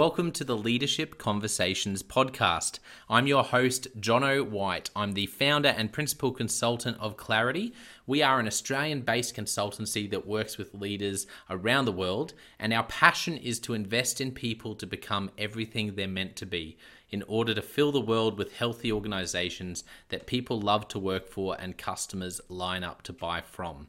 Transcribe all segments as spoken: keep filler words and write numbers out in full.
Welcome to the Leadership Conversations podcast. I'm your host, Jono White. I'm the founder and principal consultant of Clarity. We are an Australian-based consultancy that works with leaders around the world, and our passion is to invest in people to become everything they're meant to be in order to fill the world with healthy organizations that people love to work for and customers line up to buy from.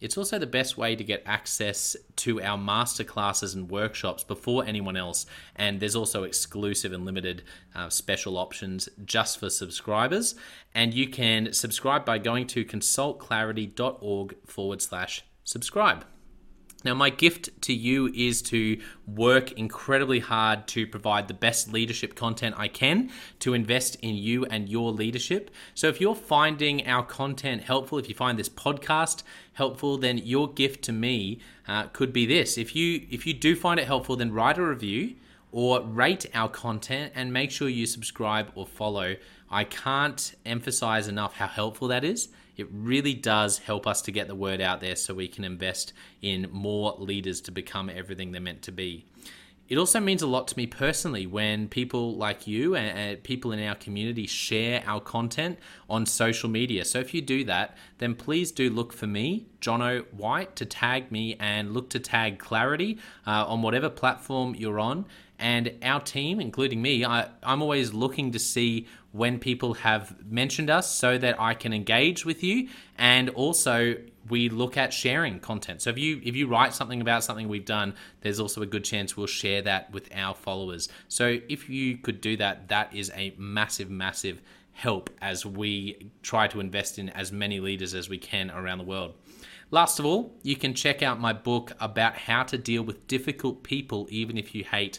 It's also the best way to get access to our masterclasses and workshops before anyone else. And there's also exclusive and limited uh, special options just for subscribers. And you can subscribe by going to consult clarity dot org forward slash subscribe. Now, my gift to you is to work incredibly hard to provide the best leadership content I can, to invest in you and your leadership. So if you're finding our content helpful, if you find this podcast helpful, then your gift to me uh, could be this. If you if you do find it helpful, then write a review or rate our content and make sure you subscribe or follow. I can't emphasize enough how helpful that is. It really does help us to get the word out there so we can invest in more leaders to become everything they're meant to be. It also means a lot to me personally when people like you and people in our community share our content on social media. So if you do that, then please do look for me, Jono White, to tag me, and look to tag Clarity uh, on whatever platform you're on. And our team, including me, I, I'm always looking to see when people have mentioned us so that I can engage with you. And also we look at sharing content. So if you if you write something about something we've done, there's also a good chance we'll share that with our followers. So if you could do that, that is a massive, massive help as we try to invest in as many leaders as we can around the world. Last of all, you can check out my book about how to deal with difficult people even if you hate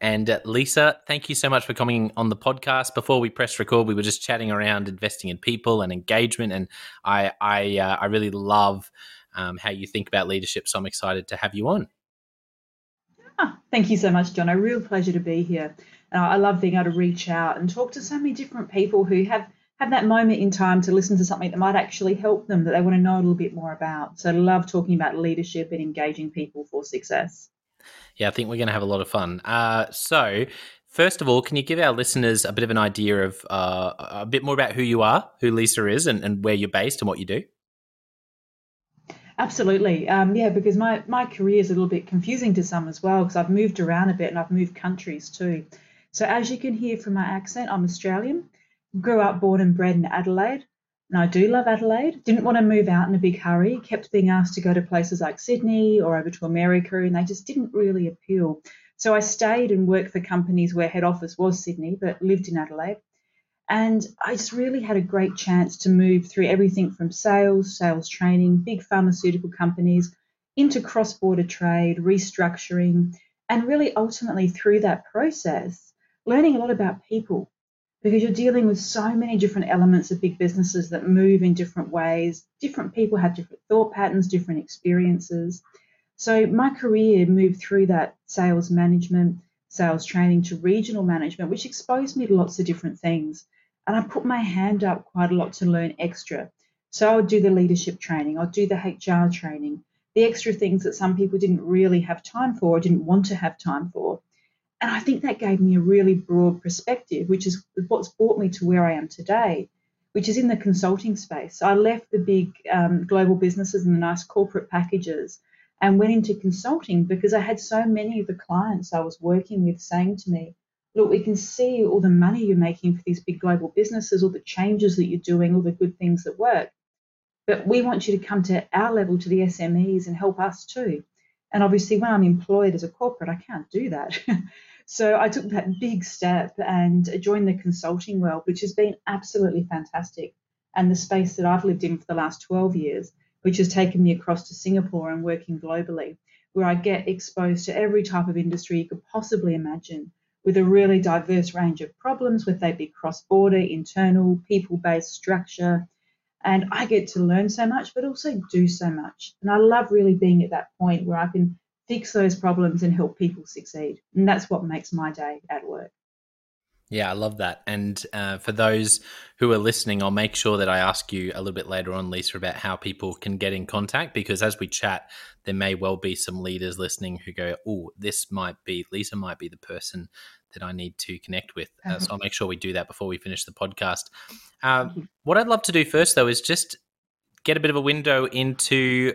And Lisa, thank you so much for coming on the podcast. Before we pressed record, we were just chatting around investing in people and engagement. And I I, uh, I really love um, how you think about leadership. So I'm excited to have you on. Ah, thank you so much, John. A real pleasure to be here. And I love being able to reach out and talk to so many different people who have have that moment in time to listen to something that might actually help them, that they want to know a little bit more about. So I love talking about leadership and engaging people for success. Yeah, I think we're going to have a lot of fun. Uh, so First of all, can you give our listeners a bit of an idea of uh, a bit more about who you are, who Lisa is, and, and where you're based and what you do? Absolutely. Um, yeah, because my, my career is a little bit confusing to some as well, because I've moved around a bit and I've moved countries too. So as you can hear from my accent, I'm Australian, grew up, born and bred in Adelaide. And I do love Adelaide. Didn't want to move out in a big hurry, kept being asked to go to places like Sydney or over to America, and they just didn't really appeal. So I stayed and worked for companies where head office was Sydney, but lived in Adelaide. And I just really had a great chance to move through everything from sales, sales training, big pharmaceutical companies, into cross-border trade, restructuring, and really ultimately through that process, learning a lot about people, because you're dealing with so many different elements of big businesses that move in different ways. Different people have different thought patterns, different experiences. So my career moved through that sales management, sales training to regional management, which exposed me to lots of different things. And I put my hand up quite a lot to learn extra. So I would do the leadership training, I'd do the H R training, the extra things that some people didn't really have time for or didn't want to have time for. And I think that gave me a really broad perspective, which is what's brought me to where I am today, which is in the consulting space. I left the big um, global businesses and the nice corporate packages and went into consulting because I had so many of the clients I was working with saying to me, look, we can see all the money you're making for these big global businesses, all the changes that you're doing, all the good things that work. But we want you to come to our level, to the S M Es, and help us too. And obviously when I'm employed as a corporate, I can't do that. So I took that big step and joined the consulting world, which has been absolutely fantastic. And the space that I've lived in for the last twelve years, which has taken me across to Singapore and working globally, where I get exposed to every type of industry you could possibly imagine, with a really diverse range of problems, whether they be cross-border, internal, people-based, structure. And I get to learn so much, but also do so much. And I love really being at that point where I can fix those problems and help people succeed. And that's what makes my day at work. Yeah, I love that. And uh, for those who are listening, I'll make sure that I ask you a little bit later on, Lisa, about how people can get in contact, because as we chat, there may well be some leaders listening who go, oh, this might be, Lisa might be the person that I need to connect with. Uh, so I'll make sure we do that before we finish the podcast. Um, what I'd love to do first, though, is just get a bit of a window into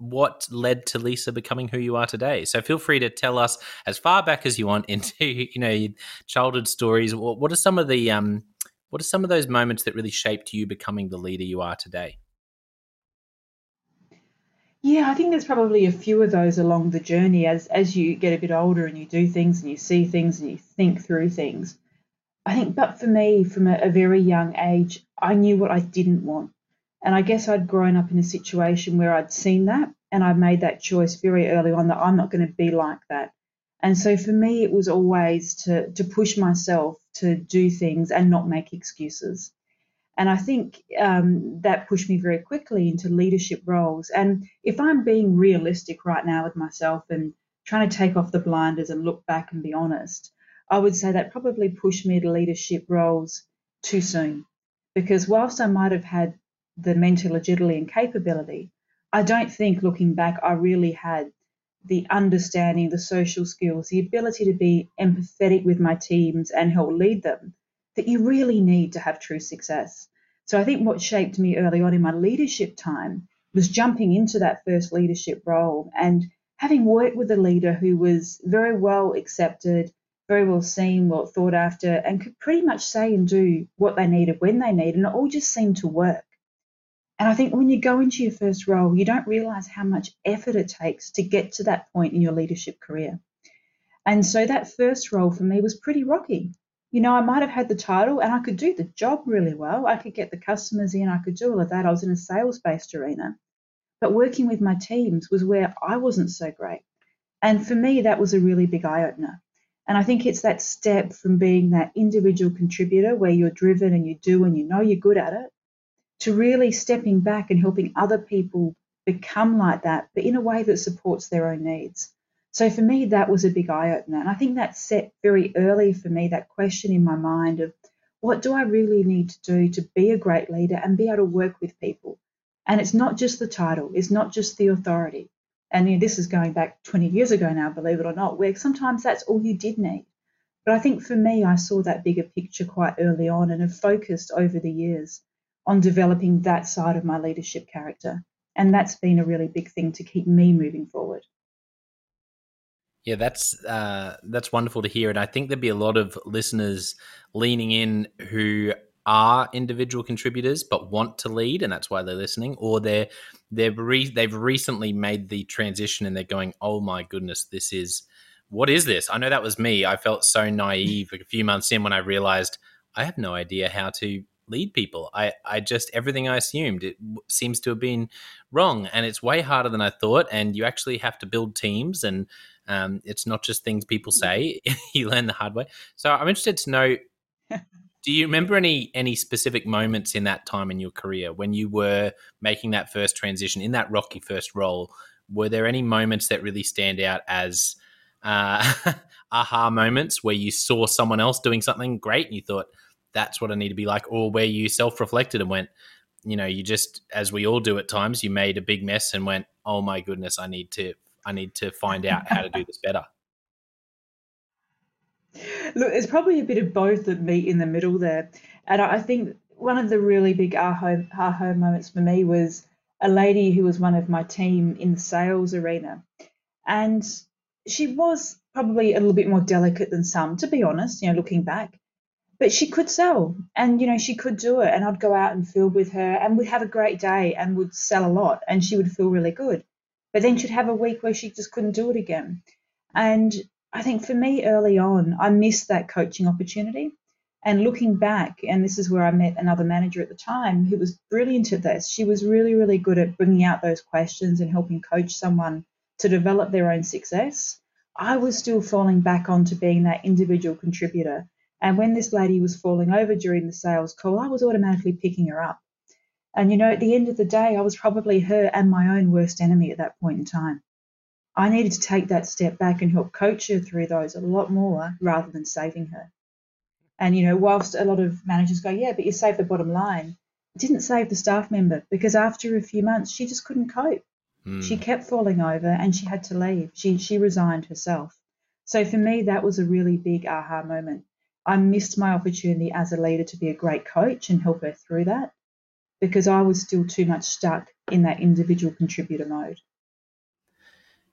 what led to Lisa becoming who you are today. So feel free to tell us as far back as you want into, you know, your childhood stories. What are some of the um, what are some of those moments that really shaped you becoming the leader you are today? Yeah, I think there's probably a few of those along the journey as as you get a bit older and you do things and you see things and you think through things. I think, but for me, from a, a very young age, I knew what I didn't want. And I guess I'd grown up in a situation where I'd seen that, and I made that choice very early on that I'm not going to be like that. And so for me, it was always to, to push myself to do things and not make excuses. And I think um, that pushed me very quickly into leadership roles. And if I'm being realistic right now with myself and trying to take off the blinders and look back and be honest, I would say that probably pushed me to leadership roles too soon. Because whilst I might have had the mental agility and capability, I don't think, looking back, I really had the understanding, the social skills, the ability to be empathetic with my teams and help lead them that you really need to have true success. So I think what shaped me early on in my leadership time was jumping into that first leadership role and having worked with a leader who was very well accepted, very well seen, well thought after, and could pretty much say and do what they needed when they needed, and it all just seemed to work. And I think when you go into your first role, you don't realize how much effort it takes to get to that point in your leadership career. And so that first role for me was pretty rocky. You know, I might have had the title and I could do the job really well. I could get the customers in, I could do all of that. I was in a sales-based arena. But working with my teams was where I wasn't so great. And for me, that was a really big eye-opener. And I think it's that step from being that individual contributor where you're driven and you do and you know you're good at it, to really stepping back and helping other people become like that, but in a way that supports their own needs. So for me, that was a big eye-opener. And I think that set very early for me that question in my mind of, what do I really need to do to be a great leader and be able to work with people? And it's not just the title, it's not just the authority. And you know, this is going back twenty years ago now, believe it or not, where sometimes that's all you did need. But I think for me, I saw that bigger picture quite early on and have focused over the years on developing that side of my leadership character. And that's been a really big thing to keep me moving forward. Yeah, that's uh, that's wonderful to hear. And I think there'd be a lot of listeners leaning in who are individual contributors but want to lead, and that's why they're listening, or they're, they're re- they've recently made the transition and they're going, oh my goodness, this is, what is this? I know that was me. I felt so naive a few months in when I realized I have no idea how to lead people. I, I just, everything I assumed, it seems to have been wrong, and it's way harder than I thought, and you actually have to build teams, and um, it's not just things people say. You learn the hard way. So I'm interested to know, do you remember any any specific moments in that time in your career when you were making that first transition, in that rocky first role? Were there any moments that really stand out as uh, aha moments where you saw someone else doing something great and you thought, that's what I need to be like, or where you self-reflected and went, you know, you just, as we all do at times, you made a big mess and went, oh my goodness, I need to, I need to find out how to do this better? Look, there's probably a bit of both that meet in the middle there. And I think one of the really big aha, aha moments for me was a lady who was one of my team in the sales arena. And she was probably a little bit more delicate than some, to be honest, you know, looking back. But she could sell, and, you know, she could do it. And I'd go out and field with her and we'd have a great day and would sell a lot and she would feel really good. But then she'd have a week where she just couldn't do it again. And I think for me early on, I missed that coaching opportunity. And looking back, and this is where I met another manager at the time who was brilliant at this. She was really, really good at bringing out those questions and helping coach someone to develop their own success. I was still falling back onto being that individual contributor. And when this lady was falling over during the sales call, I was automatically picking her up. And, you know, at the end of the day, I was probably her and my own worst enemy at that point in time. I needed to take that step back and help coach her through those a lot more rather than saving her. And, you know, whilst a lot of managers go, yeah, but you saved the bottom line, it didn't save the staff member, because after a few months, she just couldn't cope. Mm. She kept falling over and she had to leave. She, she resigned herself. So for me, that was a really big aha moment. I missed my opportunity as a leader to be a great coach and help her through that, because I was still too much stuck in that individual contributor mode.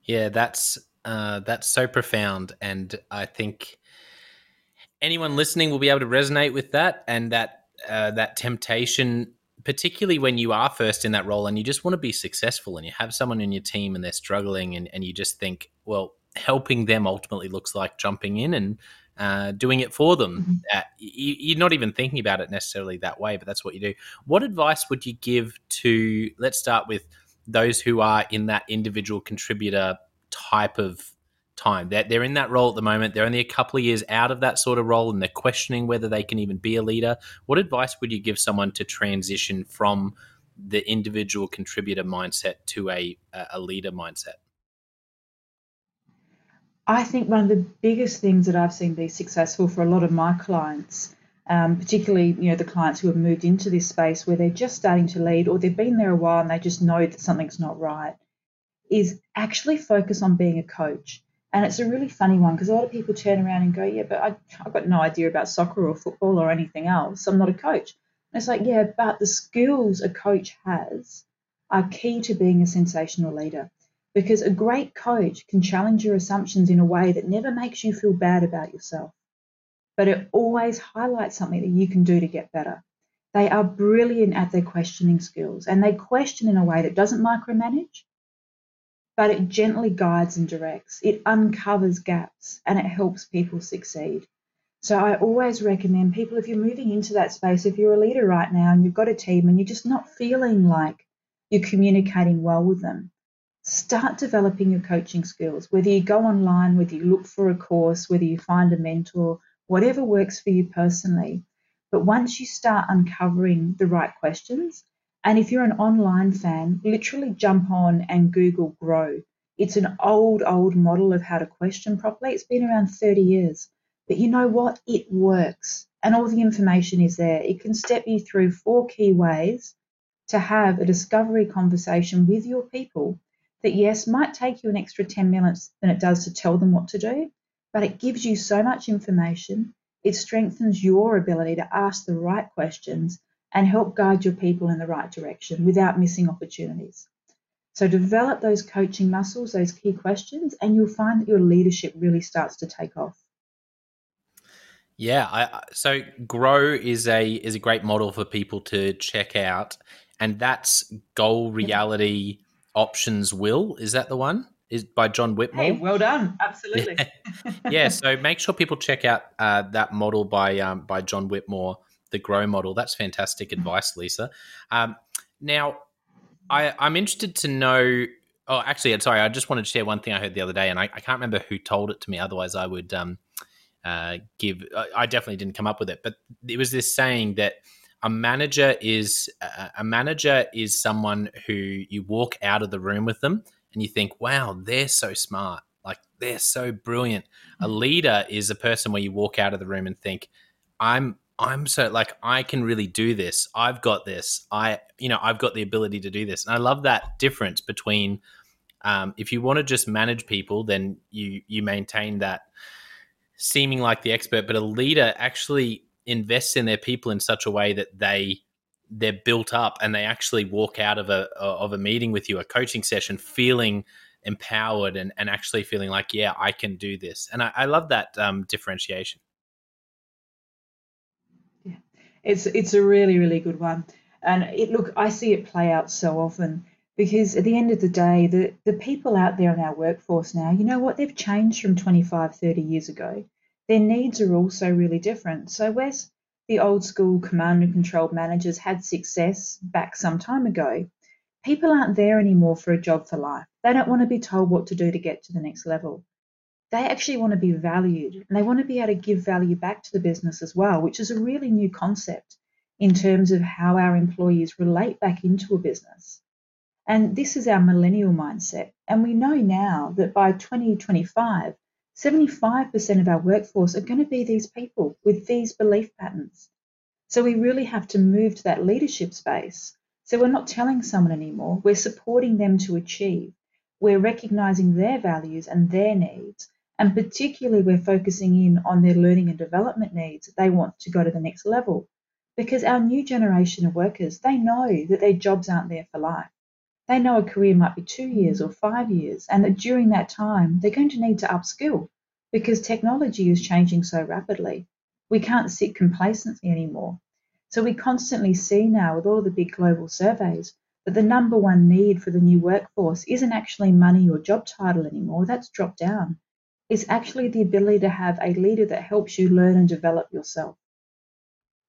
Yeah, that's uh, that's so profound. And I think anyone listening will be able to resonate with that, and that uh, that temptation, particularly when you are first in that role and you just want to be successful and you have someone in your team and they're struggling, and, and you just think, well, helping them ultimately looks like jumping in and Uh, doing it for them. Uh, you, you're not even thinking about it necessarily that way, but that's what you do. What advice would you give to, let's start with those who are in that individual contributor type of time? They're, they're in that role at the moment. They're only a couple of years out of that sort of role and they're questioning whether they can even be a leader. What advice would you give someone to transition from the individual contributor mindset to a, a leader mindset? I think one of the biggest things that I've seen be successful for a lot of my clients, um, particularly, you know, the clients who have moved into this space where they're just starting to lead, or they've been there a while and they just know that something's not right, is actually focus on being a coach. And it's a really funny one, because a lot of people turn around and go, yeah, but I, I've got no idea about soccer or football or anything else. I'm not a coach. And it's like, yeah, but the skills a coach has are key to being a sensational leader. Because a great coach can challenge your assumptions in a way that never makes you feel bad about yourself, but it always highlights something that you can do to get better. They are brilliant at their questioning skills, and they question in a way that doesn't micromanage, but it gently guides and directs. It uncovers gaps and it helps people succeed. So I always recommend people, if you're moving into that space, if you're a leader right now and you've got a team and you're just not feeling like you're communicating well with them, start developing your coaching skills, whether you go online, whether you look for a course, whether you find a mentor, whatever works for you personally. But once you start uncovering the right questions, and if you're an online fan, literally jump on and Google GROW. It's an old, old model of how to question properly. It's been around thirty years. But you know what? It works. And all the information is there. It can step you through four key ways to have a discovery conversation with your people that, yes, might take you an extra ten minutes than it does to tell them what to do, but it gives you so much information. It strengthens your ability to ask the right questions and help guide your people in the right direction without missing opportunities. So develop those coaching muscles, those key questions, and you'll find that your leadership really starts to take off. Yeah, I, so GROW is a is a great model for people to check out, and that's Goal, Reality, Options, Will. Is that the one? Is by John Whitmore. Hey, well done, absolutely. Yeah, yeah, so make sure people check out uh, that model by um, by John Whitmore, the GROW model. That's fantastic advice, Lisa. Um, now. I, I'm interested to know, oh, actually, sorry, I just wanted to share one thing I heard the other day, and I, I can't remember who told it to me. Otherwise, I would um, uh, give, I, I definitely didn't come up with it, but it was this saying that a manager is, uh, a manager is someone who you walk out of the room with them and you think, wow, they're so smart. Like, they're so brilliant. Mm-hmm. A leader is a person where you walk out of the room and think, I'm I'm so like, I can really do this. I've got this. I, you know, I've got the ability to do this. And I love that difference between, um, if you want to just manage people, then you, you maintain that seeming like the expert, but a leader actually invests in their people in such a way that they, they're built up and they actually walk out of a, of a meeting with you, a coaching session, feeling empowered and, and actually feeling like, yeah, I can do this. And I, I love that um, differentiation. It's it's a really, really good one. And it look, I see it play out so often because at the end of the day, the, the people out there in our workforce now, you know what, they've changed from twenty-five, thirty years ago. Their needs are also really different. So where the old school command and control managers had success back some time ago, people aren't there anymore for a job for life. They don't want to be told what to do to get to the next level. They actually want to be valued and they want to be able to give value back to the business as well, which is a really new concept in terms of how our employees relate back into a business. And this is our millennial mindset. And we know now that by twenty twenty-five, seventy-five percent of our workforce are going to be these people with these belief patterns. So we really have to move to that leadership space. So we're not telling someone anymore, we're supporting them to achieve. We're recognizing their values and their needs. And particularly, we're focusing in on their learning and development needs. They want to go to the next level because our new generation of workers, they know that their jobs aren't there for life. They know a career might be two years or five years, and that during that time, they're going to need to upskill because technology is changing so rapidly. We can't sit complacently anymore. So we constantly see now with all the big global surveys that the number one need for the new workforce isn't actually money or job title anymore. That's dropped down. It's actually the ability to have a leader that helps you learn and develop yourself.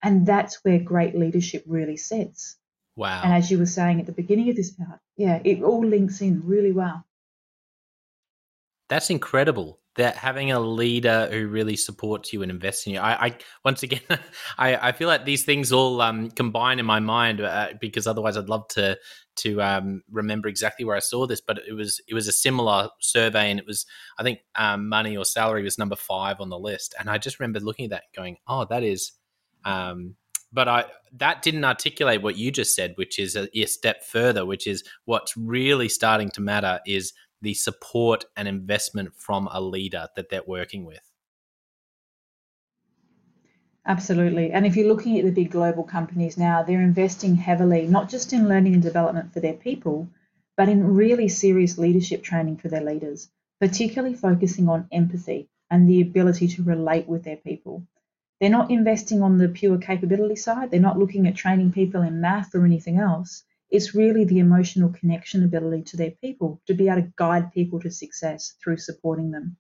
And that's where great leadership really sits. Wow. And as you were saying at the beginning of this part, yeah, it all links in really well. That's incredible, that having a leader who really supports you and invests in you. I, I once again, I, I feel like these things all um, combine in my mind uh, because otherwise I'd love to to um, remember exactly where I saw this, but it was it was a similar survey and it was, I think um, money or salary was number five on the list. And I just remember looking at that and going, oh, that is, um, but I that didn't articulate what you just said, which is a, a step further, which is what's really starting to matter is the support and investment from a leader that they're working with. Absolutely. And if you're looking at the big global companies now, they're investing heavily, not just in learning and development for their people, but in really serious leadership training for their leaders, particularly focusing on empathy and the ability to relate with their people. They're not investing on the pure capability side. They're not looking at training people in math or anything else. It's really the emotional connection ability to their people to be able to guide people to success through supporting them.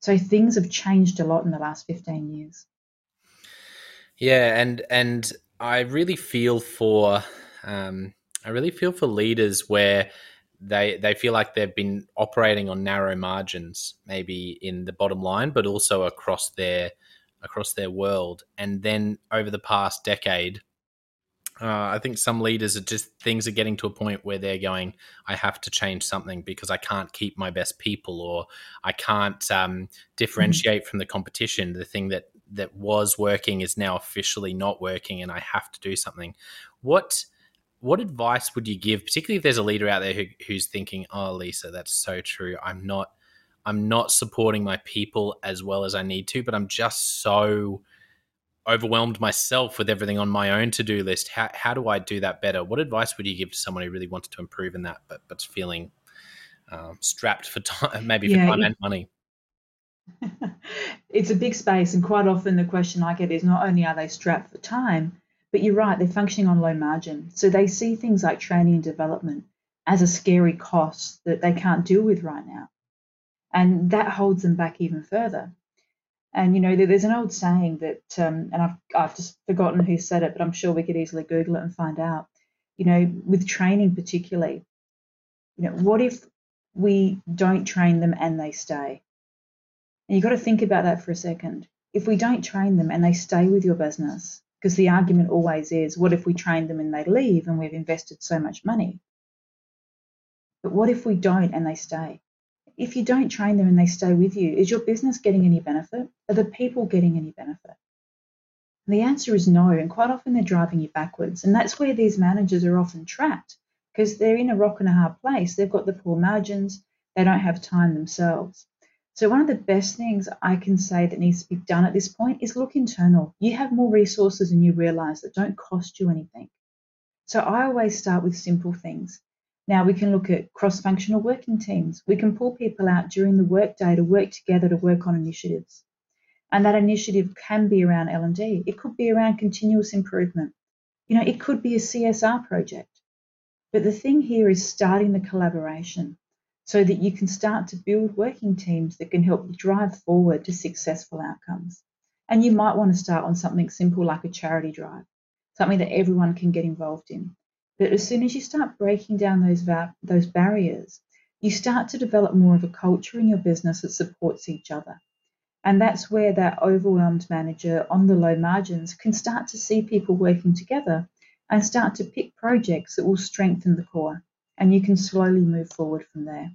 So things have changed a lot in the last fifteen years. Yeah, and and I really feel for um, I really feel for leaders where they they feel like they've been operating on narrow margins, maybe in the bottom line, but also across their across their world. And then over the past decade. Uh, I think some leaders are just things are getting to a point where they're going, I have to change something because I can't keep my best people or I can't um, differentiate mm-hmm. from the competition. The thing that, that was working is now officially not working and I have to do something. What what advice would you give, particularly if there's a leader out there who, who's thinking, oh, Lisa, that's so true. I'm not I'm not supporting my people as well as I need to, but I'm just so overwhelmed myself with everything on my own to-do list. How how do I do that better? What advice would you give to someone who really wants to improve in that, but but's feeling uh, strapped for time, maybe for yeah, time it, and money? It's a big space, and quite often the question I get is not only are they strapped for time, but you're right, they're functioning on low margin. So they see things like training and development as a scary cost that they can't deal with right now. And that holds them back even further. And, you know, there's an old saying that, um, and I've, I've just forgotten who said it, but I'm sure we could easily Google it and find out, you know, with training particularly, you know, what if we don't train them and they stay? And you've got to think about that for a second. If we don't train them and they stay with your business, because the argument always is, what if we train them and they leave and we've invested so much money? But what if we don't and they stay? If you don't train them and they stay with you, is your business getting any benefit? Are the people getting any benefit? And the answer is no, and quite often they're driving you backwards. And that's where these managers are often trapped, because they're in a rock and a hard place. They've got the poor margins. They don't have time themselves. So one of the best things I can say that needs to be done at this point is look internal. You have more resources than you realize that don't cost you anything. So I always start with simple things. Now we can look at cross-functional working teams. We can pull people out during the workday to work together to work on initiatives. And that initiative can be around L and D. It could be around continuous improvement. You know, it could be a C S R project. But the thing here is starting the collaboration, so that you can start to build working teams that can help you drive forward to successful outcomes. And you might want to start on something simple like a charity drive, something that everyone can get involved in. But as soon as you start breaking down those, va- those barriers, you start to develop more of a culture in your business that supports each other. And that's where that overwhelmed manager on the low margins can start to see people working together and start to pick projects that will strengthen the core. And you can slowly move forward from there.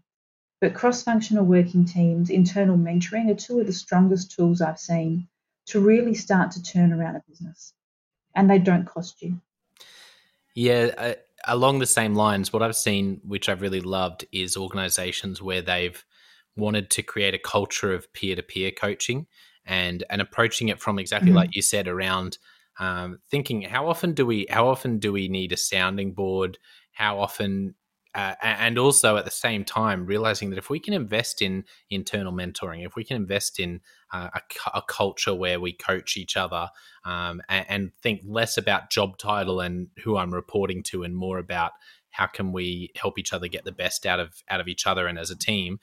But cross-functional working teams, internal mentoring are two of the strongest tools I've seen to really start to turn around a business. And they don't cost you. Yeah, uh, along the same lines, what I've seen, which I've really loved, is organizations where they've wanted to create a culture of peer-to-peer coaching and, and approaching it from exactly mm-hmm. like you said, around um, thinking, how often do we how often do we need a sounding board? How often... Uh, and also at the same time, realizing that if we can invest in internal mentoring, if we can invest in uh, a, a culture where we coach each other um, and, and think less about job title and who I'm reporting to and more about how can we help each other get the best out of out of each other and as a team,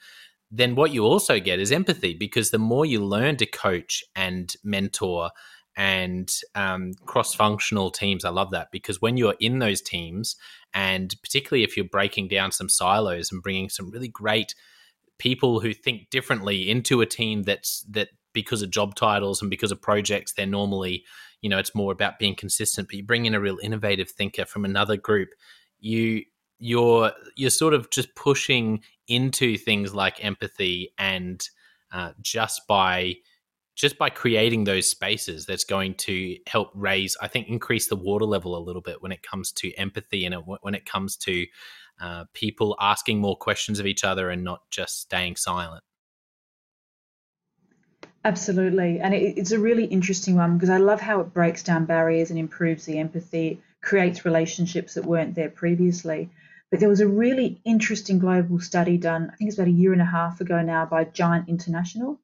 then what you also get is empathy, because the more you learn to coach and mentor and um, cross-functional teams, I love that, because when you're in those teams, and particularly if you're breaking down some silos and bringing some really great people who think differently into a team that's that because of job titles and because of projects, they're normally, you know, it's more about being consistent, but you bring in a real innovative thinker from another group, you you're you're sort of just pushing into things like empathy, and uh, just by just by creating those spaces, that's going to help raise, I think, increase the water level a little bit when it comes to empathy and when it comes to uh, people asking more questions of each other and not just staying silent. Absolutely. And it, it's a really interesting one, because I love how it breaks down barriers and improves the empathy, creates relationships that weren't there previously. But there was a really interesting global study done, I think it's about a year and a half ago now, by Giant International.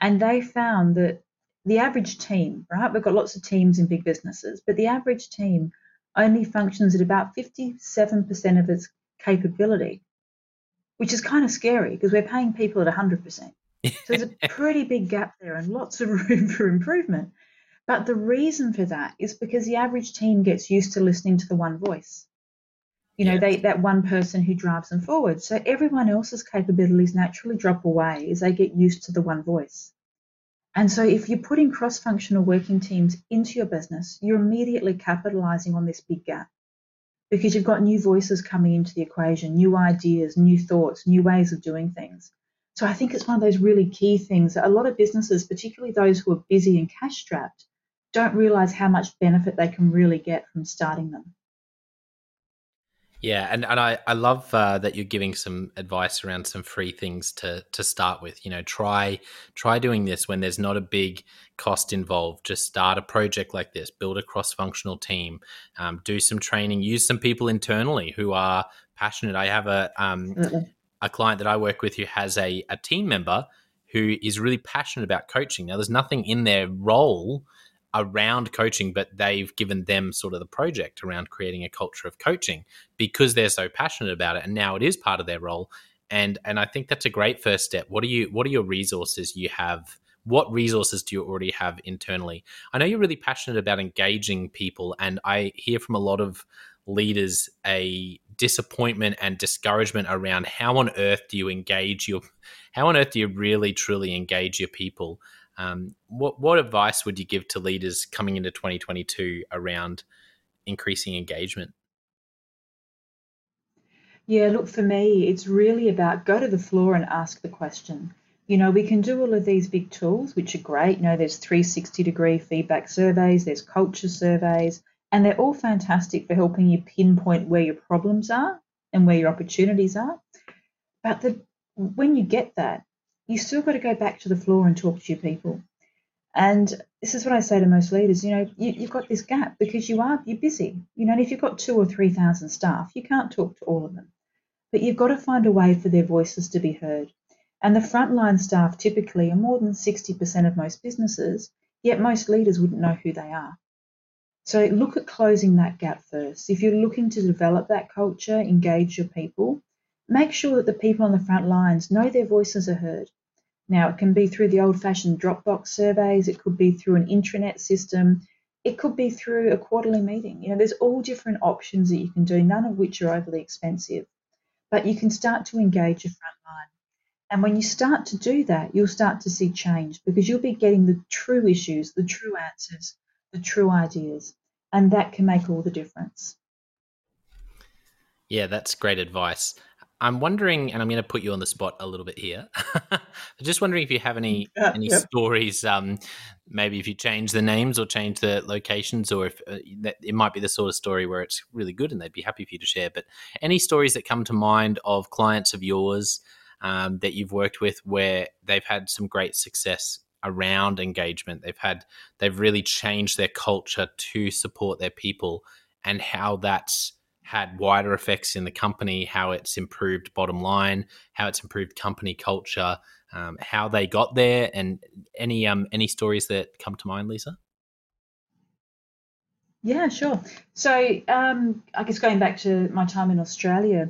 And they found that the average team, right, we've got lots of teams in big businesses, but the average team only functions at about fifty-seven percent of its capability, which is kind of scary because we're paying people at one hundred percent. So there's a pretty big gap there and lots of room for improvement. But the reason for that is because the average team gets used to listening to the one voice, you know, yeah. they, that one person who drives them forward. So everyone else's capabilities naturally drop away as they get used to the one voice. And so if you're putting cross-functional working teams into your business, you're immediately capitalizing on this big gap, because you've got new voices coming into the equation, new ideas, new thoughts, new ways of doing things. So I think it's one of those really key things that a lot of businesses, particularly those who are busy and cash-strapped, don't realize how much benefit they can really get from starting them. Yeah, and, and I, I love uh, that you're giving some advice around some free things to to start with. You know, try try doing this when there's not a big cost involved. Just start a project like this, build a cross-functional team, um, do some training, use some people internally who are passionate. I have a um, a client that I work with who has a, a team member who is really passionate about coaching. Now, there's nothing in their role around coaching, but they've given them sort of the project around creating a culture of coaching because they're so passionate about it, and now it is part of their role. And and I think that's a great first step. What are you? What are your resources you have? What resources do you already have internally? I know you're really passionate about engaging people, and I hear from a lot of leaders a disappointment and discouragement around how on earth do you engage your, how on earth do you really truly engage your people? Um, what what advice would you give to leaders coming into twenty twenty-two around increasing engagement? Yeah, look, for me, it's really about go to the floor and ask the question. You know, we can do all of these big tools, which are great. You know, there's three sixty degree feedback surveys, there's culture surveys, and they're all fantastic for helping you pinpoint where your problems are and where your opportunities are. But the, when you get that, you still got to go back to the floor and talk to your people. And this is what I say to most leaders, you know, you, you've got this gap because you are, you're busy. You know, and if you've got two or three thousand staff, you can't talk to all of them. But you've got to find a way for their voices to be heard. And the frontline staff typically are more than sixty percent of most businesses, yet most leaders wouldn't know who they are. So look at closing that gap first. If you're looking to develop that culture, engage your people, make sure that the people on the front lines know their voices are heard. Now, it can be through the old-fashioned Dropbox surveys. It could be through an intranet system. It could be through a quarterly meeting. You know, there's all different options that you can do, none of which are overly expensive. But you can start to engage your front line. And when you start to do that, you'll start to see change because you'll be getting the true issues, the true answers, the true ideas. And that can make all the difference. Yeah, that's great advice. I'm wondering, and I'm going to put you on the spot a little bit here. I'm just wondering if you have any yeah, any yep. stories, um, maybe if you change the names or change the locations, or if uh, that, it might be the sort of story where it's really good and they'd be happy for you to share. But any stories that come to mind of clients of yours um, that you've worked with where they've had some great success around engagement, they've had they've really changed their culture to support their people, and how that's had wider effects in the company, how it's improved bottom line, how it's improved company culture, um, how they got there, and any um, any stories that come to mind, Lisa? Yeah, sure. So um, I guess going back to my time in Australia,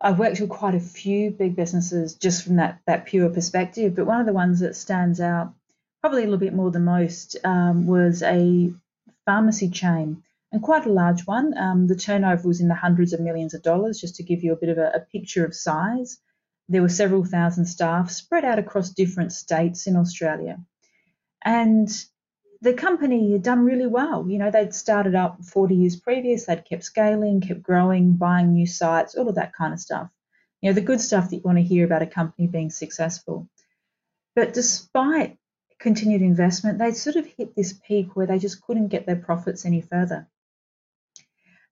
I've worked with quite a few big businesses just from that, that pure perspective, but one of the ones that stands out probably a little bit more than most um, was a pharmacy chain. And quite a large one. Um, the turnover was in the hundreds of millions of dollars, just to give you a bit of a, a picture of size. There were several thousand staff spread out across different states in Australia. And the company had done really well. You know, they'd started up forty years previous. They'd kept scaling, kept growing, buying new sites, all of that kind of stuff. You know, the good stuff that you want to hear about a company being successful. But despite continued investment, they sort of hit this peak where they just couldn't get their profits any further.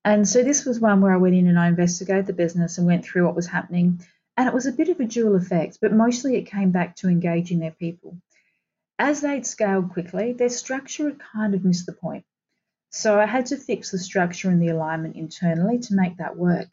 And so this was one where I went in and I investigated the business and went through what was happening. And it was a bit of a dual effect, but mostly it came back to engaging their people. As they'd scaled quickly, their structure had kind of missed the point. So I had to fix the structure and the alignment internally to make that work.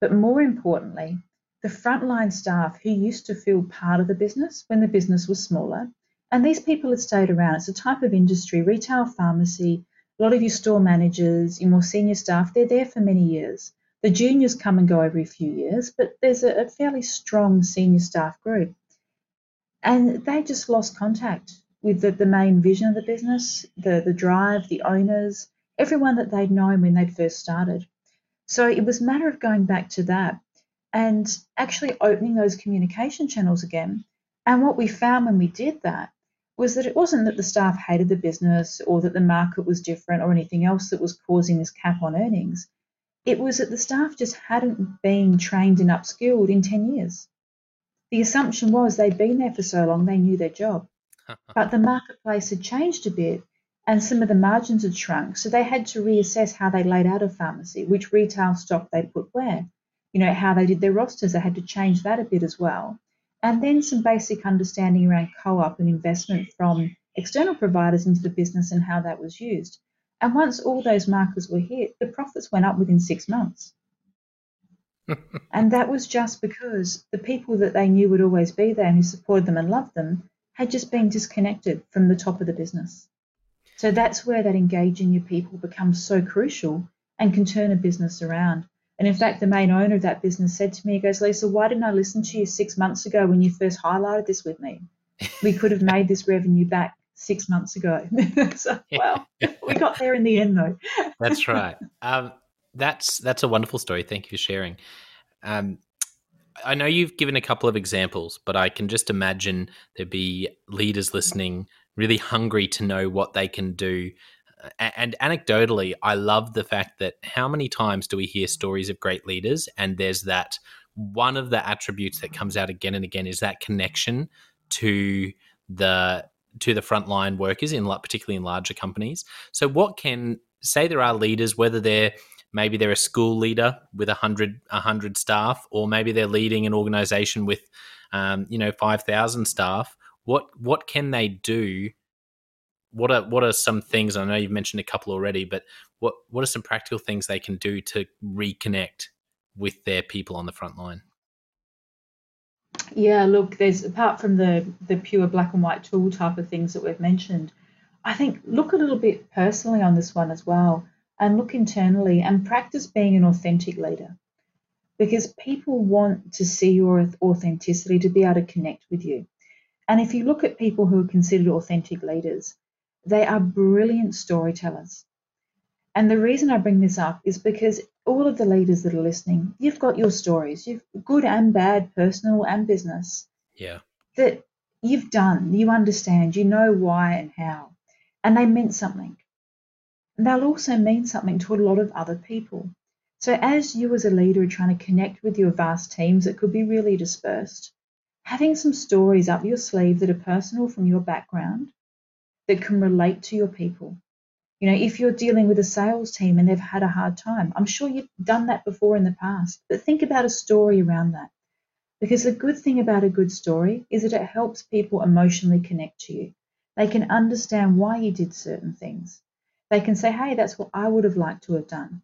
But more importantly, the frontline staff who used to feel part of the business when the business was smaller, and these people had stayed around. It's a type of industry, retail, pharmacy. A lot of your store managers, your more senior staff, they're there for many years. The juniors come and go every few years, but there's a, a fairly strong senior staff group. And they just lost contact with the, the main vision of the business, the, the drive, the owners, everyone that they'd known when they'd first started. So it was a matter of going back to that and actually opening those communication channels again. And what we found when we did that was that it wasn't that the staff hated the business or that the market was different or anything else that was causing this cap on earnings. It was that the staff just hadn't been trained and upskilled in ten years. The assumption was they'd been there for so long, they knew their job. But the marketplace had changed a bit and some of the margins had shrunk. So they had to reassess how they laid out a pharmacy, which retail stock they put where, you know, how they did their rosters. They had to change that a bit as well. And then some basic understanding around co-op and investment from external providers into the business and how that was used. And once all those markers were hit, the profits went up within six months. And that was just because the people that they knew would always be there and who supported them and loved them had just been disconnected from the top of the business. So that's where that engaging your people becomes so crucial and can turn a business around. And in fact, the main owner of that business said to me, he goes, "Lisa, why didn't I listen to you six months ago when you first highlighted this with me? We could have made this revenue back six months ago." So, well, we got there in the end, though. That's right. Um, that's that's a wonderful story. Thank you for sharing. Um, I know you've given a couple of examples, but I can just imagine there'd be leaders listening really hungry to know what they can do. And anecdotally, I love the fact that how many times do we hear stories of great leaders, and there's that one of the attributes that comes out again and again is that connection to the to the frontline workers, in particularly in larger companies. So what can, say there are leaders, whether they're maybe they're a school leader with one hundred staff, or maybe they're leading an organization with um, you know five thousand staff, what what can they do? What are what are some things? I know you've mentioned a couple already, but what, what are some practical things they can do to reconnect with their people on the front line? Yeah, look, there's apart from the the pure black and white tool type of things that we've mentioned, I think look a little bit personally on this one as well, and look internally and practice being an authentic leader, because people want to see your authenticity to be able to connect with you. And if you look at people who are considered authentic leaders, they are brilliant storytellers. And the reason I bring this up is because all of the leaders that are listening, you've got your stories, you've good and bad, personal and business, yeah, that you've done, you understand, you know why and how, and they meant something. And they'll also mean something to a lot of other people. So as you as a leader are trying to connect with your vast teams that could be really dispersed, having some stories up your sleeve that are personal from your background, that can relate to your people. You know, if you're dealing with a sales team and they've had a hard time, I'm sure you've done that before in the past, but think about a story around that. Because the good thing about a good story is that it helps people emotionally connect to you. They can understand why you did certain things. They can say, "Hey, that's what I would have liked to have done."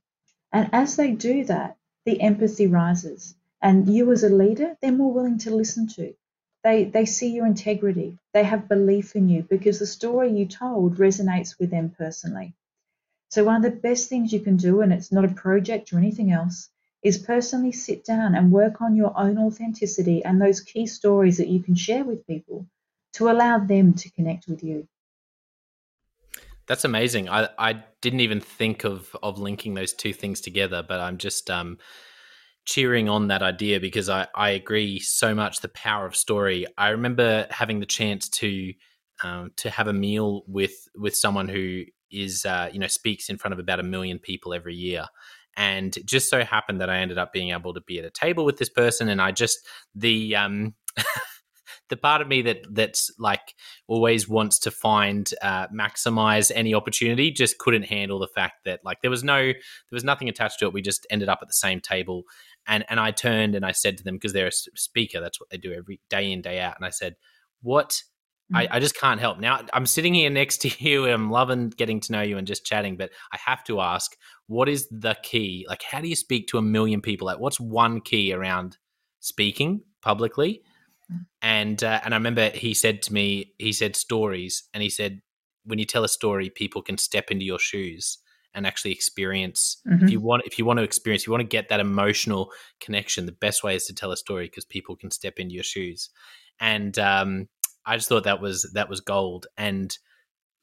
And as they do that, the empathy rises. And you as a leader, they're more willing to listen to. They they see your integrity. They have belief in you because the story you told resonates with them personally. So one of the best things you can do, and it's not a project or anything else, is personally sit down and work on your own authenticity and those key stories that you can share with people to allow them to connect with you. That's amazing. I, I didn't even think of of linking those two things together, but I'm just um cheering on that idea because I, I agree so much, the power of story. I remember having the chance to um, to have a meal with with someone who is uh, you know speaks in front of about a million people every year, and it just so happened that I ended up being able to be at a table with this person, and I just the um, the part of me that that's like always wants to find uh, maximize any opportunity just couldn't handle the fact that like there was no there was nothing attached to it. We just ended up at the same table, and and I turned and I said to them, because they're a speaker, that's what they do every day in, day out, and I said, what mm-hmm. I, I just can't help now. I'm sitting here next to you and I'm loving getting to know you and just chatting, but I have to ask, what is the key? Like, how do you speak to a million people? Like, what's one key around speaking publicly? And uh, and I remember he said to me, he said stories, and he said, when you tell a story, people can step into your shoes and actually experience. Mm-hmm. If you want, if you want to experience, if you want to get that emotional connection, the best way is to tell a story because people can step into your shoes. And um, I just thought that was that was gold. And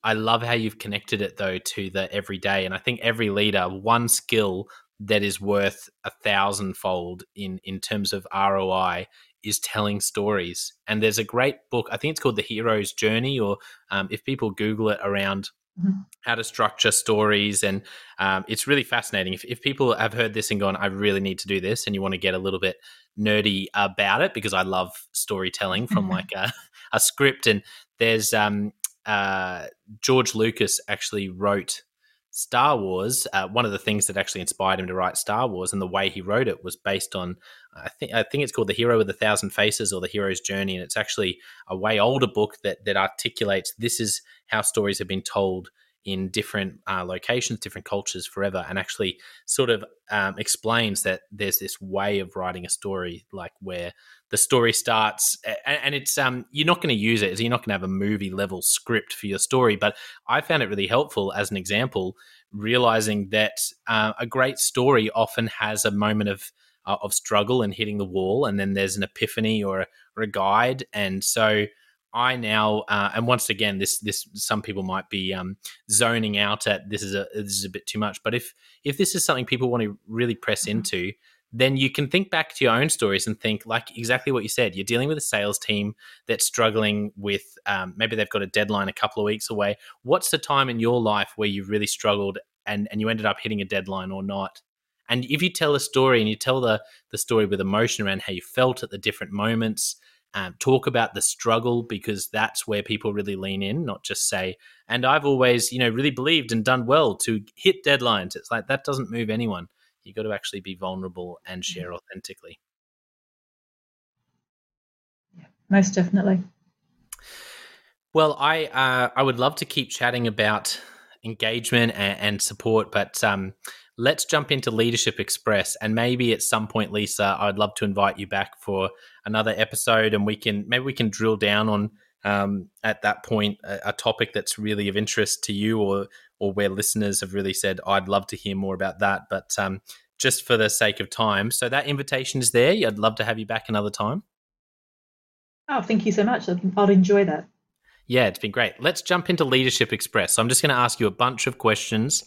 I love how you've connected it though to the everyday. And I think every leader, one skill that is worth a thousandfold in in terms of R O I is telling stories. And there's a great book, I think it's called The Hero's Journey, or um, if people Google it, around mm-hmm. how to structure stories. And um, it's really fascinating. If, if people have heard this and gone, I really need to do this, and you want to get a little bit nerdy about it, because I love storytelling from mm-hmm. like a, a script. And there's um, uh, George Lucas actually wrote Star Wars. Uh, one of the things that actually inspired him to write Star Wars, and the way he wrote it was based on, I think I think it's called The Hero with a Thousand Faces, or The Hero's Journey. And it's actually a way older book that that articulates this is how stories have been told in different uh, locations, different cultures forever, and actually sort of um, explains that there's this way of writing a story, like where the story starts, and, and it's um, you're not going to use it, so you're not going to have a movie level script for your story. But I found it really helpful as an example, realizing that uh, a great story often has a moment of uh, of struggle and hitting the wall, and then there's an epiphany or a, or a guide, and so. I now, uh, and once again, this this some people might be um, zoning out at this is a this is a bit too much. But if if this is something people want to really press into, then you can think back to your own stories and think like exactly what you said. You're dealing with a sales team that's struggling with um, maybe they've got a deadline a couple of weeks away. What's the time in your life where you really struggled and and you ended up hitting a deadline or not? And if you tell a story and you tell the the story with emotion around how you felt at the different moments. Um, talk about the struggle, because that's where people really lean in, not just say, and I've always, you know, really believed and done well to hit deadlines. It's like, that doesn't move anyone. You got to actually be vulnerable and share authentically. Yeah, most definitely. Well, I, uh, I would love to keep chatting about engagement and, and support, but, um, let's jump into Leadership Express, and maybe at some point, Lisa, I'd love to invite you back for another episode, and we can maybe we can drill down on um, at that point a, a topic that's really of interest to you, or or where listeners have really said, I'd love to hear more about that. But um, just for the sake of time, so that invitation is there. I'd love to have you back another time. Oh, thank you so much. I'd enjoy that. Yeah, it's been great. Let's jump into Leadership Express. So I'm just going to ask you a bunch of questions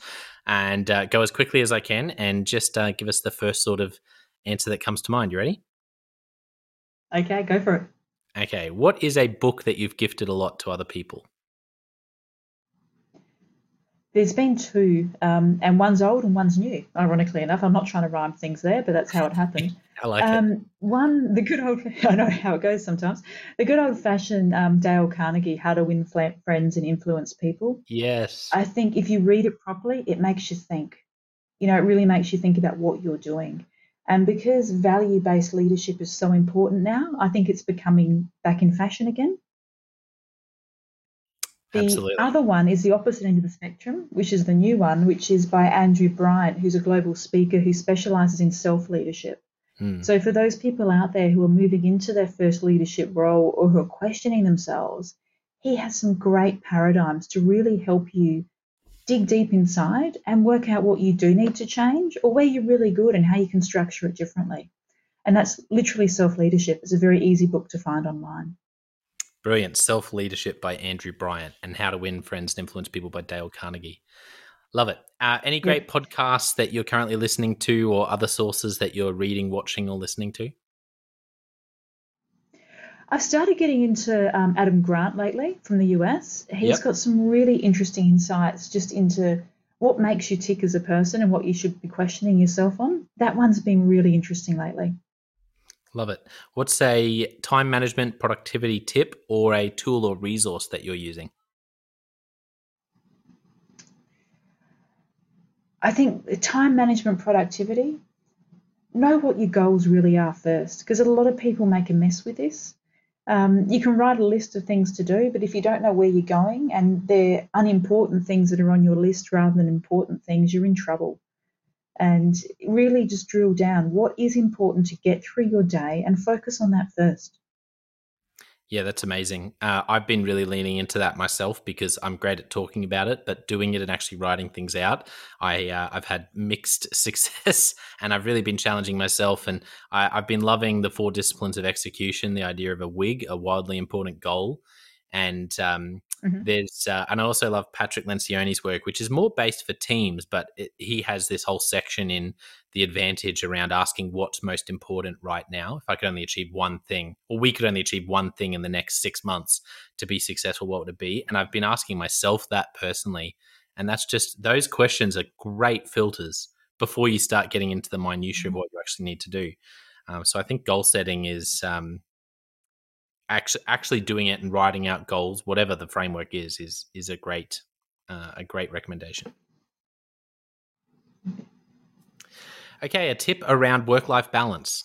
and uh, go as quickly as I can, and just uh, give us the first sort of answer that comes to mind. You ready? Okay, go for it. Okay. What is a book that you've gifted a lot to other people? There's been two, um, and one's old and one's new, ironically enough. I'm not trying to rhyme things there, but that's how it happened. I like um, it. One, the good old, I know how it goes sometimes, the good old-fashioned um, Dale Carnegie, How to Win Friends and Influence People. Yes. I think if you read it properly, it makes you think. You know, it really makes you think about what you're doing. And because value-based leadership is so important now, I think it's becoming back in fashion again. The Absolutely. Other one is the opposite end of the spectrum, which is the new one, which is by Andrew Bryant, who's a global speaker who specialises in self-leadership. Mm. So for those people out there who are moving into their first leadership role or who are questioning themselves, he has some great paradigms to really help you dig deep inside and work out what you do need to change, or where you're really good and how you can structure it differently. And that's literally self-leadership. It's a very easy book to find online. Brilliant. Self-Leadership by Andrew Bryant, and How to Win Friends and Influence People by Dale Carnegie. Love it. Uh, any great yeah. podcasts that you're currently listening to, or other sources that you're reading, watching, or listening to? I've started getting into um, Adam Grant lately from the U S. He's yep. got some really interesting insights just into what makes you tick as a person and what you should be questioning yourself on. That one's been really interesting lately. Love it. What's a time management productivity tip or a tool or resource that you're using? I think time management productivity, know what your goals really are first, because a lot of people make a mess with this. Um, you can write a list of things to do, but if you don't know where you're going and they're unimportant things that are on your list rather than important things, you're in trouble. And really just drill down what is important to get through your day and focus on that first. Yeah, that's amazing. Uh, I've been really leaning into that myself, because I'm great at talking about it, but doing it and actually writing things out, I, uh, I've had mixed success, and I've really been challenging myself. And I, I've been loving the Four Disciplines of Execution, the idea of a W I G, a wildly important goal. And um, mm-hmm. there's, uh, and I also love Patrick Lencioni's work, which is more based for teams, but it, he has this whole section in The Advantage around asking what's most important right now. If I could only achieve one thing, or we could only achieve one thing in the next six months to be successful, what would it be? And I've been asking myself that personally. And that's just, those questions are great filters before you start getting into the minutiae mm-hmm. of what you actually need to do. Um, so I think goal setting is, um, actually doing it and writing out goals, whatever the framework is, is is a great uh, a great recommendation. Okay, a tip around work-life balance.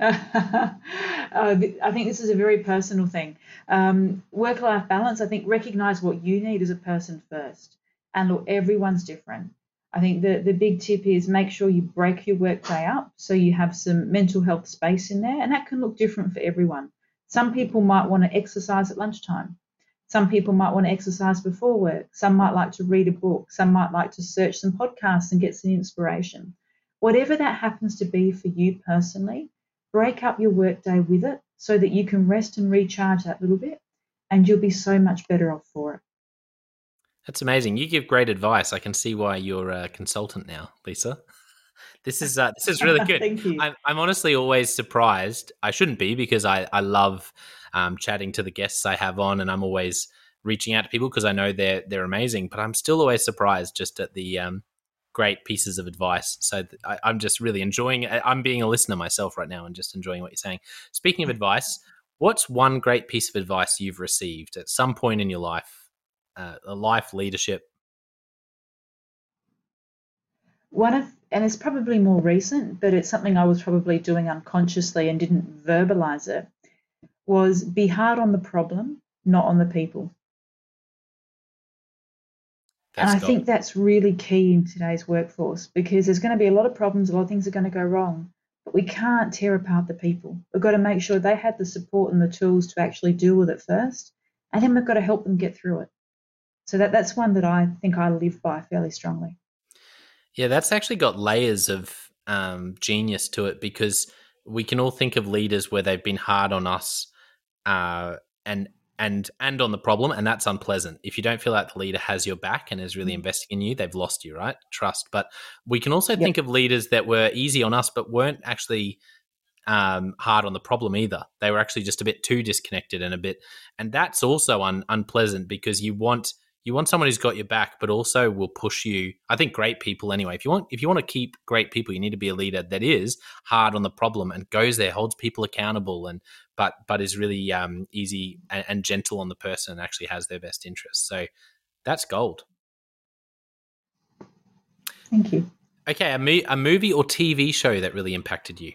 Uh, I think this is a very personal thing. Um, work-life balance, I think recognize what you need as a person first. And look, everyone's different. I think the, the big tip is make sure you break your workday up so you have some mental health space in there. And that can look different for everyone. Some people might want to exercise at lunchtime. Some people might want to exercise before work. Some might like to read a book. Some might like to search some podcasts and get some inspiration. Whatever that happens to be for you personally, break up your workday with it so that you can rest and recharge that little bit, and you'll be so much better off for it. That's amazing. You give great advice. I can see why you're a consultant now, Lisa. This is uh, this is really good. Thank you. I'm, I'm honestly always surprised. I shouldn't be, because I, I love um, chatting to the guests I have on, and I'm always reaching out to people because I know they're they're amazing. But I'm still always surprised just at the um, great pieces of advice. So th- I, I'm just really enjoying it. I'm being a listener myself right now and just enjoying what you're saying. Speaking of advice, what's one great piece of advice you've received at some point in your life? Uh, a life leadership. One of, and it's probably more recent, but it's something I was probably doing unconsciously and didn't verbalize it, was be hard on the problem, not on the people. That's and I think it. That's really key in today's workforce, because there's going to be a lot of problems, a lot of things are going to go wrong, but we can't tear apart the people. We've got to make sure they had the support and the tools to actually deal with it first, and then we've got to help them get through it. So that, that's one that I think I live by fairly strongly. Yeah, that's actually got layers of um, genius to it, because we can all think of leaders where they've been hard on us uh, and and and on the problem, and that's unpleasant. If you don't feel like the leader has your back and is really investing in you, they've lost you, right? Trust. But we can also yep. think of leaders that were easy on us but weren't actually um, hard on the problem either. They were actually just a bit too disconnected and a bit, and that's also un, unpleasant because you want... You want someone who's got your back, but also will push you. I think great people anyway. If you want, if you want to keep great people, you need to be a leader that is hard on the problem and goes there, holds people accountable, and but but is really um, easy and, and gentle on the person and actually has their best interests. So that's gold. Thank you. Okay, a, mo- a movie or T V show that really impacted you?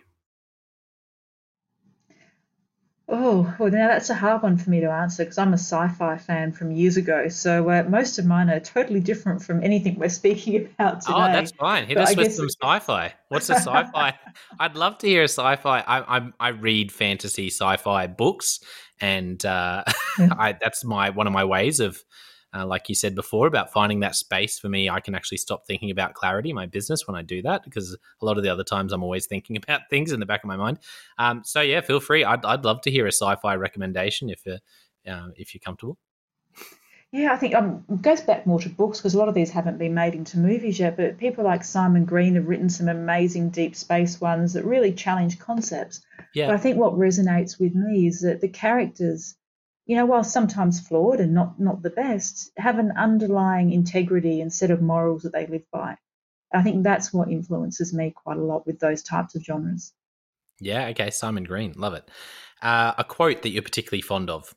Oh, well, now that's a hard one for me to answer because I'm a sci-fi fan from years ago. So uh, most of mine are totally different from anything we're speaking about today. Oh, that's fine. Hit but us I with guess... some sci-fi. What's a sci-fi? I'd love to hear a sci-fi. I I, I read fantasy sci-fi books, and uh, yeah. I, that's my one of my ways of, uh, like you said before, about finding that space for me. I can actually stop thinking about Clarity, my business, when I do that, because a lot of the other times I'm always thinking about things in the back of my mind. Um, so yeah, feel free. I'd, I'd love to hear a sci-fi recommendation if you're, uh, if you're comfortable. Yeah, I think um, it goes back more to books because a lot of these haven't been made into movies yet, but people like Simon Green have written some amazing deep space ones that really challenge concepts. Yeah. But I think what resonates with me is that the characters, you know, while sometimes flawed and not, not the best, have an underlying integrity and set of morals that they live by. I think that's what influences me quite a lot with those types of genres. Yeah, okay, Simon Green, love it. Uh, a quote that you're particularly fond of?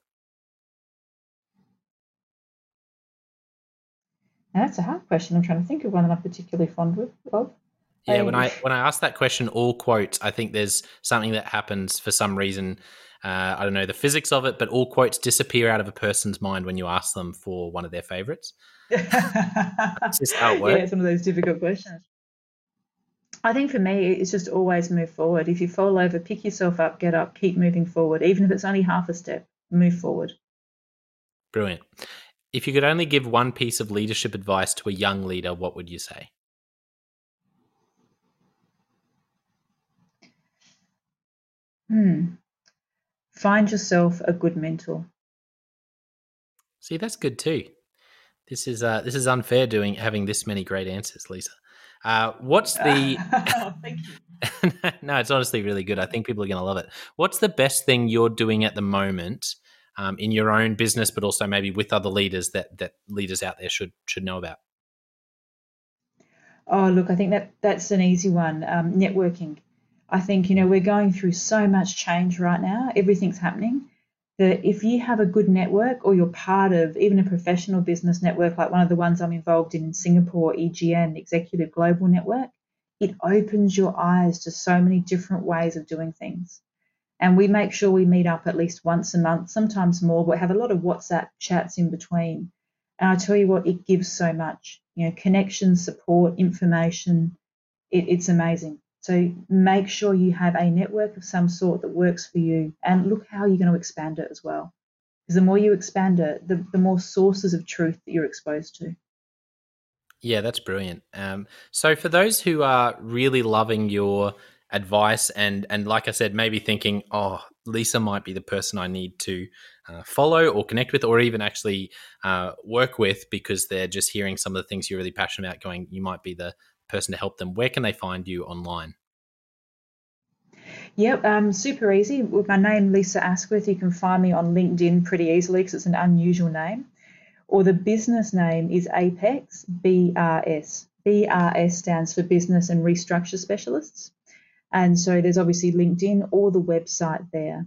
Now, that's a hard question. I'm trying to think of one that I'm particularly fond of. Yeah, when I when I ask that question, all quotes, I think there's something that happens for some reason. Uh, I don't know the physics of it, but all quotes disappear out of a person's mind when you ask them for one of their favorites. That's just how it works. Yeah, it's one of those difficult questions. I think for me, it's just always move forward. If you fall over, pick yourself up, get up, keep moving forward. Even if it's only half a step, move forward. Brilliant. If you could only give one piece of leadership advice to a young leader, what would you say? Hmm. Find yourself a good mentor. See, that's good too. This is uh, this is unfair doing having this many great answers, Lisa. Uh, what's the? Oh, thank you. No, it's honestly really good. I think people are going to love it. What's the best thing you're doing at the moment um, in your own business, but also maybe with other leaders that that leaders out there should should know about? Oh, look, I think that that's an easy one. Um, networking. I think, you know, we're going through so much change right now. Everything's happening. That if you have a good network, or you're part of even a professional business network, like one of the ones I'm involved in in Singapore, E G N, Executive Global Network, it opens your eyes to so many different ways of doing things. And we make sure we meet up at least once a month, sometimes more, but have a lot of WhatsApp chats in between. And I tell you what, it gives so much, you know, connection, support, information. It, it's amazing. So make sure you have a network of some sort that works for you, and look how you're going to expand it as well. Because the more you expand it, the, the more sources of truth that you're exposed to. Yeah, that's brilliant. Um, so for those who are really loving your advice and, and like I said, maybe thinking, oh, Lisa might be the person I need to uh, follow or connect with, or even actually uh, work with, because they're just hearing some of the things you're really passionate about going, you might be the person to help them. Where can they find you online? Yep, um, super easy. With my name, Lisa Askwith, you can find me on LinkedIn pretty easily because it's an unusual name. Or the business name is Apex B R S. B R S stands for Business and Restructure Specialists. And so there's obviously LinkedIn or the website there.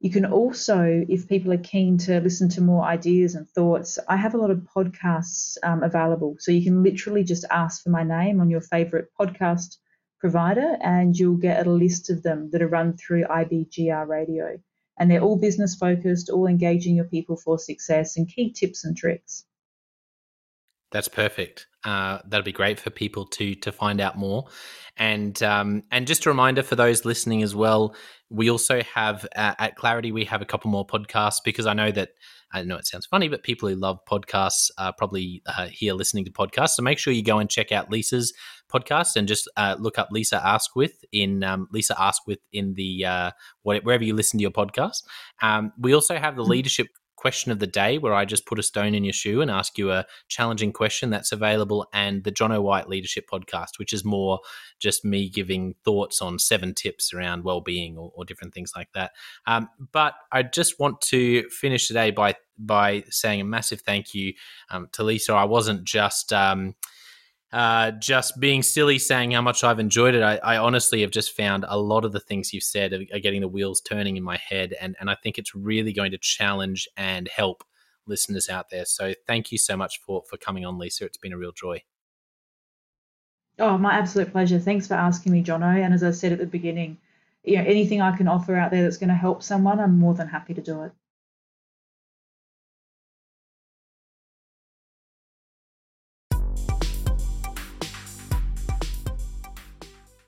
You can also, if people are keen to listen to more ideas and thoughts, I have a lot of podcasts um, available. So you can literally just ask for my name on your favourite podcast provider, and you'll get a list of them that are run through I B G R Radio. And they're all business focused, all engaging your people for success and key tips and tricks. That's perfect. Uh, that'll be great for people to to find out more. And um, and just a reminder for those listening as well, we also have uh, at Clarity, we have a couple more podcasts, because I know that, I know it sounds funny, but people who love podcasts are probably uh, here listening to podcasts. So make sure you go and check out Lisa's podcast, and just uh, look up Lisa Askwith in um, Lisa Askwith in the uh, wherever you listen to your podcast. Um, we also have the Leadership Question of the Day, where I just put a stone in your shoe and ask you a challenging question, that's available, and the Jono White Leadership Podcast, which is more just me giving thoughts on seven tips around well-being or, or different things like that. Um, but I just want to finish today by by saying a massive thank you um, to Lisa. I wasn't just um, uh, just being silly saying how much I've enjoyed it. I, I honestly have just found a lot of the things you've said are, are getting the wheels turning in my head, and, and I think it's really going to challenge and help listeners out there. So thank you so much for for coming on, Lisa. It's been a real joy. Oh, my absolute pleasure. Thanks for asking me, Jono. And as I said at the beginning, you know, anything I can offer out there that's going to help someone, I'm more than happy to do it.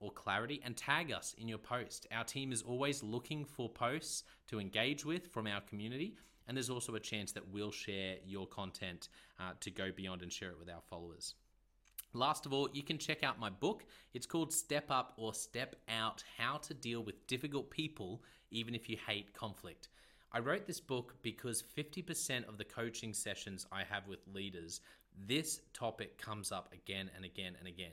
or Clarity, and tag us in your post. Our team is always looking for posts to engage with from our community. And there's also a chance that we'll share your content uh, to go beyond and share it with our followers. Last of all, you can check out my book. It's called Step Up or Step Out, How to Deal with Difficult People, Even If You Hate Conflict. I wrote this book because fifty percent of the coaching sessions I have with leaders, this topic comes up again and again and again.